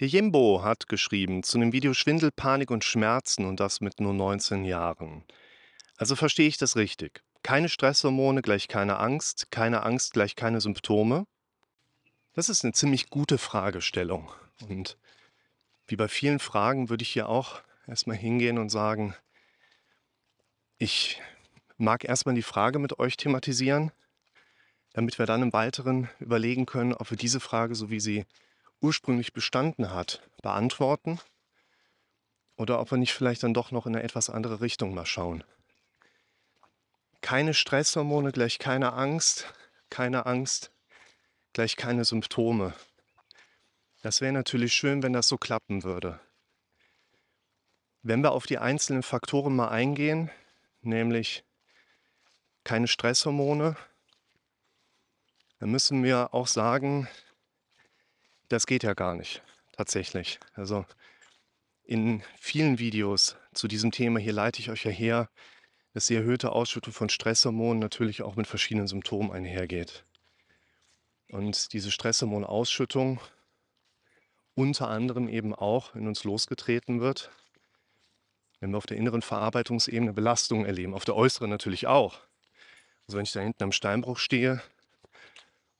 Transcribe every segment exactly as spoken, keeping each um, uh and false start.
Der Jimbo hat geschrieben zu dem Video Schwindel, Panik und Schmerzen und das mit nur neunzehn Jahren. Also verstehe ich das richtig? Keine Stresshormone gleich keine Angst, keine Angst gleich keine Symptome? Das ist eine ziemlich gute Fragestellung. Und wie bei vielen Fragen würde ich hier auch erstmal hingehen und sagen, ich mag erstmal die Frage mit euch thematisieren, damit wir dann im Weiteren überlegen können, ob wir diese Frage, so wie sie ursprünglich bestanden hat, beantworten oder ob wir nicht vielleicht dann doch noch in eine etwas andere Richtung mal schauen. Keine Stresshormone gleich keine Angst, keine Angst gleich keine Symptome. Das wäre natürlich schön, wenn das so klappen würde. Wenn wir auf die einzelnen Faktoren mal eingehen, nämlich keine Stresshormone, dann müssen wir auch sagen, das geht ja gar nicht, tatsächlich. Also in vielen Videos zu diesem Thema, hier leite ich euch ja her, dass die erhöhte Ausschüttung von Stresshormonen natürlich auch mit verschiedenen Symptomen einhergeht. Und diese Stresshormonausschüttung unter anderem eben auch in uns losgetreten wird, wenn wir auf der inneren Verarbeitungsebene Belastungen erleben, auf der äußeren natürlich auch. Also wenn ich da hinten am Steinbruch stehe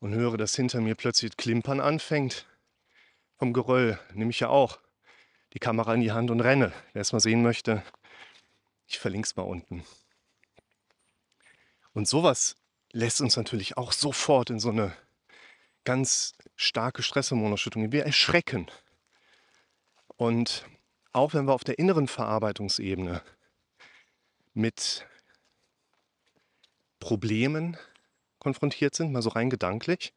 und höre, dass hinter mir plötzlich Klimpern anfängt vom Geröll, nehme ich ja auch die Kamera in die Hand und renne. Wer es mal sehen möchte, ich verlinke es mal unten. Und sowas lässt uns natürlich auch sofort in so eine ganz starke Stresshormonausschüttung. Wir erschrecken. Und auch wenn wir auf der inneren Verarbeitungsebene mit Problemen konfrontiert sind, mal so rein gedanklich,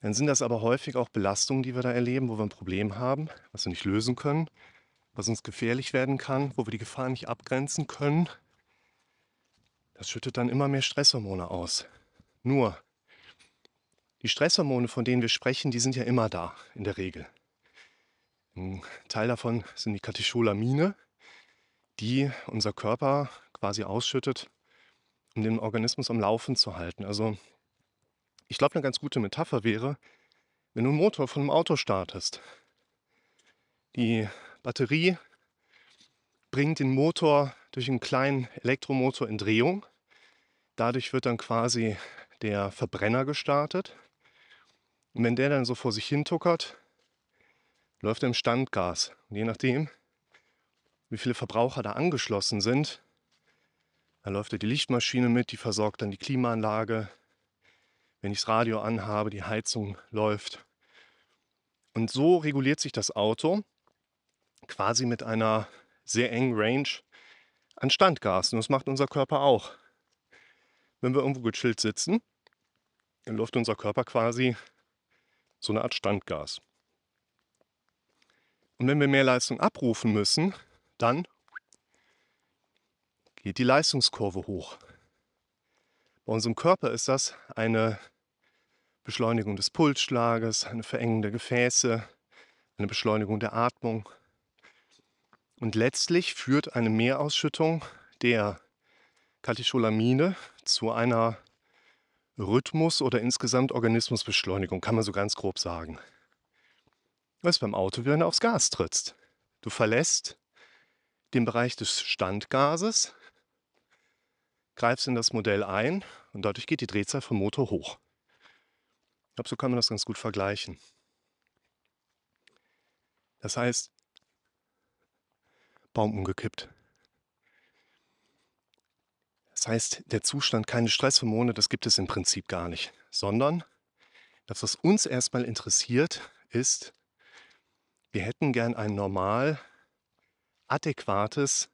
dann sind das aber häufig auch Belastungen, die wir da erleben, wo wir ein Problem haben, was wir nicht lösen können, was uns gefährlich werden kann, wo wir die Gefahr nicht abgrenzen können. Das schüttet dann immer mehr Stresshormone aus. Nur die Stresshormone, von denen wir sprechen, die sind ja immer da, in der Regel. Ein Teil davon sind die Katecholamine, die unser Körper quasi ausschüttet, um den Organismus am Laufen zu halten. Also ich glaube, eine ganz gute Metapher wäre, wenn du einen Motor von einem Auto startest. Die Batterie bringt den Motor durch einen kleinen Elektromotor in Drehung. Dadurch wird dann quasi der Verbrenner gestartet. Und wenn der dann so vor sich hin tuckert, läuft er im Standgas. Und je nachdem, wie viele Verbraucher da angeschlossen sind, da läuft ja die Lichtmaschine mit, die versorgt dann die Klimaanlage. Wenn ich das Radio anhabe, die Heizung läuft. Und so reguliert sich das Auto quasi mit einer sehr engen Range an Standgas. Und das macht unser Körper auch. Wenn wir irgendwo gechillt sitzen, dann läuft unser Körper quasi so eine Art Standgas. Und wenn wir mehr Leistung abrufen müssen, dann geht die Leistungskurve hoch. Bei unserem Körper ist das eine Beschleunigung des Pulsschlages, eine Verengung der Gefäße, eine Beschleunigung der Atmung. Und letztlich führt eine Mehrausschüttung der Katecholamine zu einer Rhythmus- oder insgesamt Organismusbeschleunigung, kann man so ganz grob sagen. Was beim Auto, wenn du aufs Gas trittst. Du verlässt den Bereich des Standgases, greifst in das Modell ein und dadurch geht die Drehzahl vom Motor hoch. Ich glaube, so kann man das ganz gut vergleichen. Das heißt, Baum umgekippt. Das heißt, der Zustand, keine Stresshormone, das gibt es im Prinzip gar nicht, sondern das, was uns erstmal interessiert, ist, wir hätten gern ein normal adäquates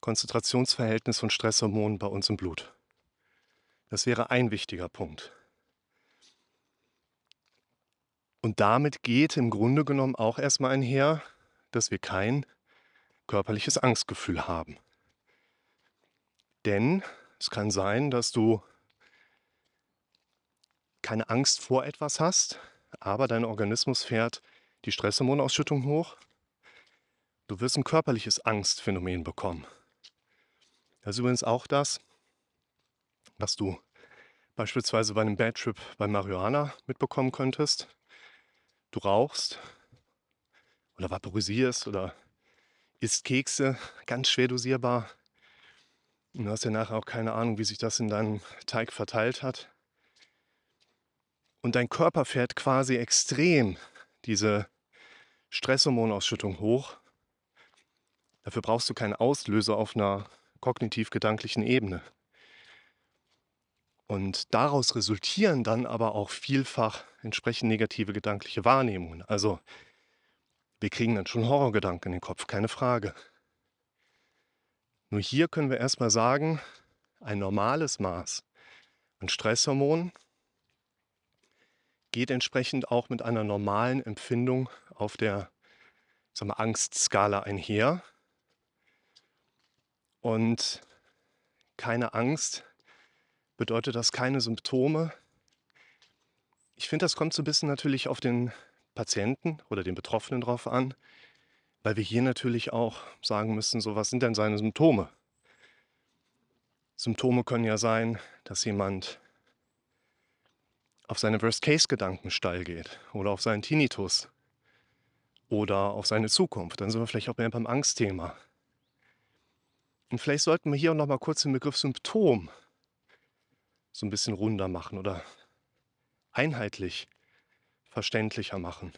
Konzentrationsverhältnis von Stresshormonen bei uns im Blut. Das wäre ein wichtiger Punkt. Und damit geht im Grunde genommen auch erstmal einher, dass wir kein körperliches Angstgefühl haben. Denn es kann sein, dass du keine Angst vor etwas hast, aber dein Organismus fährt die Stresshormonausschüttung hoch. Du wirst ein körperliches Angstphänomen bekommen. Das ist übrigens auch das, was du beispielsweise bei einem Bad Trip bei Marihuana mitbekommen könntest. Du rauchst oder vaporisierst oder isst Kekse, ganz schwer dosierbar. Und du hast ja nachher auch keine Ahnung, wie sich das in deinem Teig verteilt hat. Und dein Körper fährt quasi extrem diese Stresshormonausschüttung hoch. Dafür brauchst du keinen Auslöser auf einer kognitiv-gedanklichen Ebene. Und daraus resultieren dann aber auch vielfach entsprechend negative gedankliche Wahrnehmungen. Also wir kriegen dann schon Horrorgedanken in den Kopf, keine Frage. Nur hier können wir erstmal sagen, ein normales Maß an Stresshormonen geht entsprechend auch mit einer normalen Empfindung auf der, sagen wir, Angstskala einher. Und keine Angst bedeutet das keine Symptome. Ich finde, das kommt so ein bisschen natürlich auf den Patienten oder den Betroffenen drauf an, weil wir hier natürlich auch sagen müssen, so was sind denn seine Symptome? Symptome können ja sein, dass jemand auf seine Worst-Case-Gedanken steil geht oder auf seinen Tinnitus oder auf seine Zukunft. Dann sind wir vielleicht auch mehr beim Angstthema. Und vielleicht sollten wir hier auch noch mal kurz den Begriff Symptom so ein bisschen runder machen oder einheitlich verständlicher machen.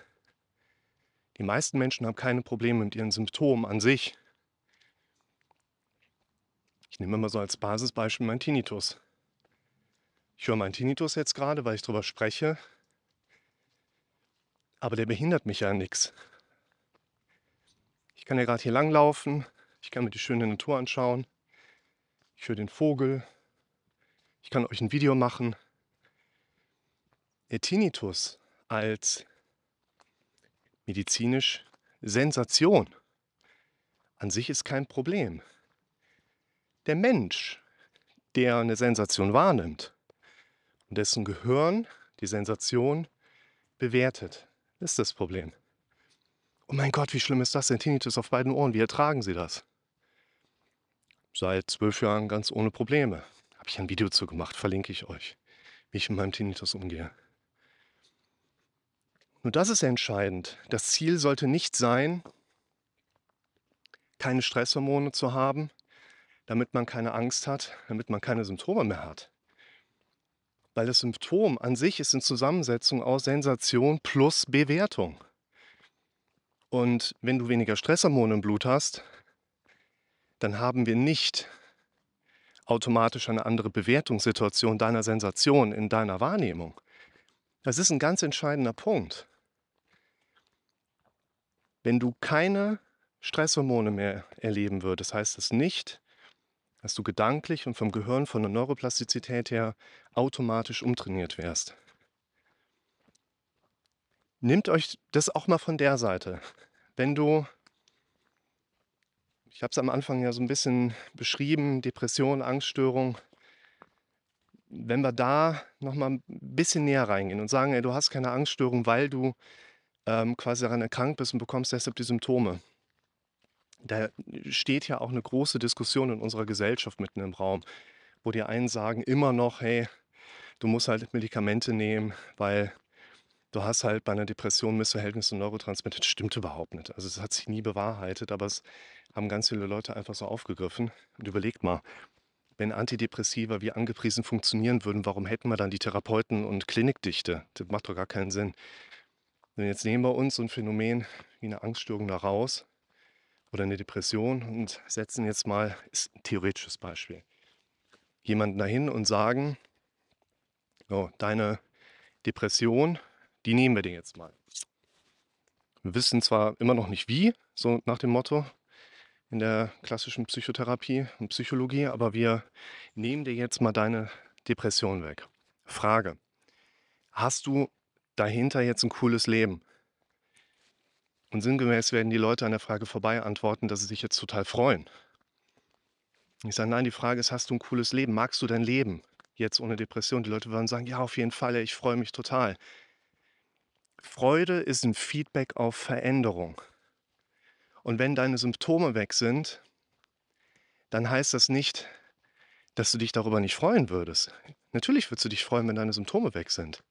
Die meisten Menschen haben keine Probleme mit ihren Symptomen an sich. Ich nehme immer so als Basisbeispiel meinen Tinnitus. Ich höre meinen Tinnitus jetzt gerade, weil ich drüber spreche, aber der behindert mich ja nichts. Ich kann ja gerade hier langlaufen, ich kann mir die schöne Natur anschauen, ich höre den Vogel, ich kann euch ein Video machen. Der Tinnitus als medizinisch Sensation an sich ist kein Problem. Der Mensch, der eine Sensation wahrnimmt und dessen Gehirn die Sensation bewertet, ist das Problem. Oh mein Gott, wie schlimm ist das denn? Tinnitus auf beiden Ohren, wie ertragen Sie das? Seit zwölf Jahren ganz ohne Probleme. Habe ich ein Video zu gemacht, verlinke ich euch, wie ich mit meinem Tinnitus umgehe. Nur das ist entscheidend. Das Ziel sollte nicht sein, keine Stresshormone zu haben, damit man keine Angst hat, damit man keine Symptome mehr hat. Weil das Symptom an sich ist in Zusammensetzung aus Sensation plus Bewertung. Und wenn du weniger Stresshormone im Blut hast, dann haben wir nicht automatisch eine andere Bewertungssituation deiner Sensation in deiner Wahrnehmung. Das ist ein ganz entscheidender Punkt. Wenn du keine Stresshormone mehr erleben würdest, heißt das nicht, dass du gedanklich und vom Gehirn von der Neuroplastizität her automatisch umtrainiert wärst. Nehmt euch das auch mal von der Seite. Wenn du, ich habe es am Anfang ja so ein bisschen beschrieben, Depression, Angststörung, wenn wir da nochmal ein bisschen näher reingehen und sagen, ey, du hast keine Angststörung, weil du ähm, quasi daran erkrankt bist und bekommst deshalb die Symptome. Da steht ja auch eine große Diskussion in unserer Gesellschaft mitten im Raum, wo die einen sagen immer noch, hey, du musst halt Medikamente nehmen, weil du hast halt bei einer Depression Missverhältnis zu Neurotransmittern. Das stimmt überhaupt nicht. Also es hat sich nie bewahrheitet, aber es haben ganz viele Leute einfach so aufgegriffen. Und überlegt mal, wenn Antidepressiva wie angepriesen funktionieren würden, warum hätten wir dann die Therapeuten und Klinikdichte? Das macht doch gar keinen Sinn. Und jetzt nehmen wir uns so ein Phänomen wie eine Angststörung da raus, oder eine Depression, und setzen jetzt mal, ist ein theoretisches Beispiel, jemanden dahin und sagen, oh, deine Depression, die nehmen wir dir jetzt mal. Wir wissen zwar immer noch nicht wie, so nach dem Motto in der klassischen Psychotherapie und Psychologie, aber wir nehmen dir jetzt mal deine Depression weg. Frage, hast du dahinter jetzt ein cooles Leben? Und sinngemäß werden die Leute an der Frage vorbei antworten, dass sie sich jetzt total freuen. Ich sage, nein, die Frage ist, hast du ein cooles Leben? Magst du dein Leben jetzt ohne Depression? Die Leute würden sagen, ja, auf jeden Fall, ich freue mich total. Freude ist ein Feedback auf Veränderung. Und wenn deine Symptome weg sind, dann heißt das nicht, dass du dich darüber nicht freuen würdest. Natürlich würdest du dich freuen, wenn deine Symptome weg sind.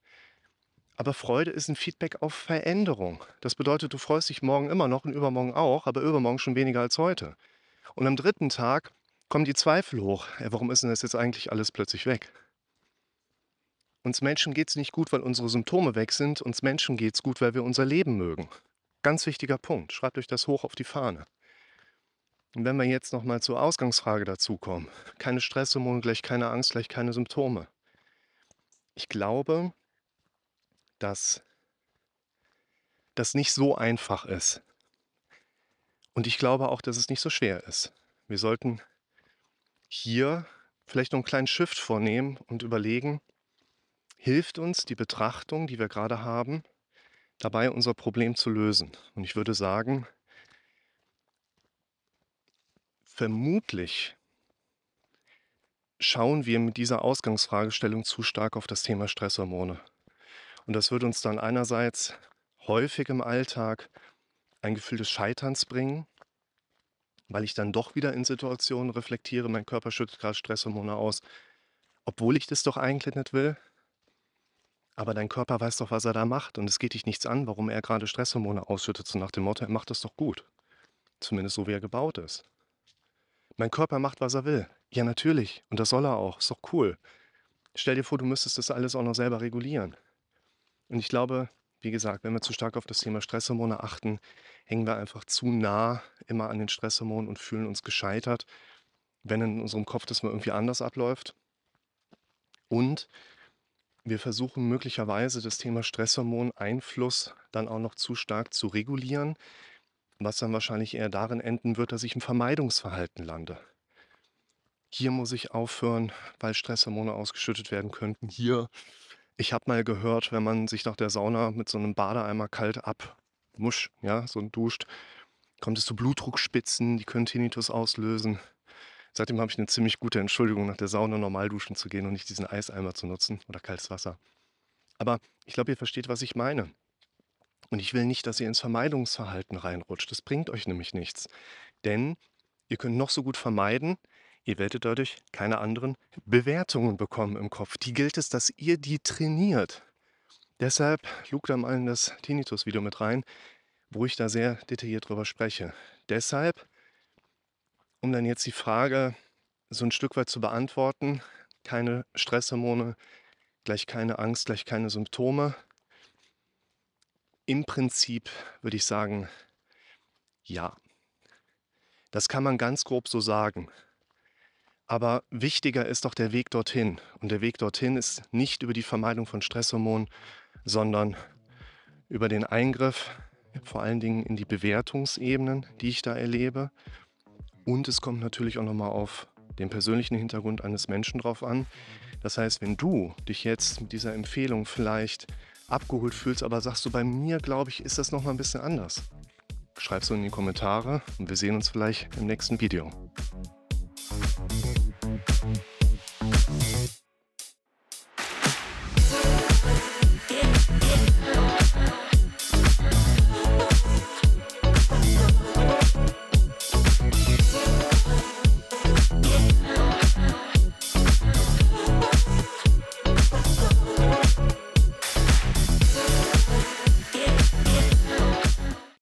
Aber Freude ist ein Feedback auf Veränderung. Das bedeutet, du freust dich morgen immer noch und übermorgen auch, aber übermorgen schon weniger als heute. Und am dritten Tag kommen die Zweifel hoch. Ey, warum ist denn das jetzt eigentlich alles plötzlich weg? Uns Menschen geht es nicht gut, weil unsere Symptome weg sind. Uns Menschen geht es gut, weil wir unser Leben mögen. Ganz wichtiger Punkt. Schreibt euch das hoch auf die Fahne. Und wenn wir jetzt nochmal zur Ausgangsfrage dazukommen, keine Stresshormone, gleich keine Angst, gleich keine Symptome. Ich glaube, dass das nicht so einfach ist. Und ich glaube auch, dass es nicht so schwer ist. Wir sollten hier vielleicht noch einen kleinen Shift vornehmen und überlegen, hilft uns die Betrachtung, die wir gerade haben, dabei unser Problem zu lösen? Und ich würde sagen, vermutlich schauen wir mit dieser Ausgangsfragestellung zu stark auf das Thema Stresshormone. Und das wird uns dann einerseits häufig im Alltag ein Gefühl des Scheiterns bringen, weil ich dann doch wieder in Situationen reflektiere, mein Körper schüttet gerade Stresshormone aus, obwohl ich das doch eigentlich nicht will. Aber dein Körper weiß doch, was er da macht und es geht dich nichts an, warum er gerade Stresshormone ausschüttet, so nach dem Motto, er macht das doch gut. Zumindest so, wie er gebaut ist. Mein Körper macht, was er will. Ja, natürlich. Und das soll er auch. Ist doch cool. Stell dir vor, du müsstest das alles auch noch selber regulieren. Und ich glaube, wie gesagt, wenn wir zu stark auf das Thema Stresshormone achten, hängen wir einfach zu nah immer an den Stresshormonen und fühlen uns gescheitert, wenn in unserem Kopf das mal irgendwie anders abläuft. Und wir versuchen möglicherweise das Thema Stresshormoneinfluss dann auch noch zu stark zu regulieren, was dann wahrscheinlich eher darin enden wird, dass ich im Vermeidungsverhalten lande. Hier muss ich aufhören, weil Stresshormone ausgeschüttet werden könnten. Hier, ich habe mal gehört, wenn man sich nach der Sauna mit so einem Badeeimer kalt abmuscht, ja, so duscht, kommt es zu Blutdruckspitzen, die können Tinnitus auslösen. Seitdem habe ich eine ziemlich gute Entschuldigung, nach der Sauna normal duschen zu gehen und nicht diesen Eiseimer zu nutzen oder kaltes Wasser. Aber ich glaube, ihr versteht, was ich meine. Und ich will nicht, dass ihr ins Vermeidungsverhalten reinrutscht. Das bringt euch nämlich nichts. Denn ihr könnt noch so gut vermeiden, ihr werdet dadurch keine anderen Bewertungen bekommen im Kopf. Die gilt es, dass ihr die trainiert. Deshalb lugt da mal in das Tinnitus-Video mit rein, wo ich da sehr detailliert drüber spreche. Deshalb, um dann jetzt die Frage so ein Stück weit zu beantworten, keine Stresshormone, gleich keine Angst, gleich keine Symptome. Im Prinzip würde ich sagen, ja, das kann man ganz grob so sagen. Aber wichtiger ist doch der Weg dorthin. Und der Weg dorthin ist nicht über die Vermeidung von Stresshormonen, sondern über den Eingriff, vor allen Dingen in die Bewertungsebenen, die ich da erlebe. Und es kommt natürlich auch nochmal auf den persönlichen Hintergrund eines Menschen drauf an. Das heißt, wenn du dich jetzt mit dieser Empfehlung vielleicht abgeholt fühlst, aber sagst du, bei mir, glaube ich, ist das noch mal ein bisschen anders. Schreib's in die Kommentare und wir sehen uns vielleicht im nächsten Video.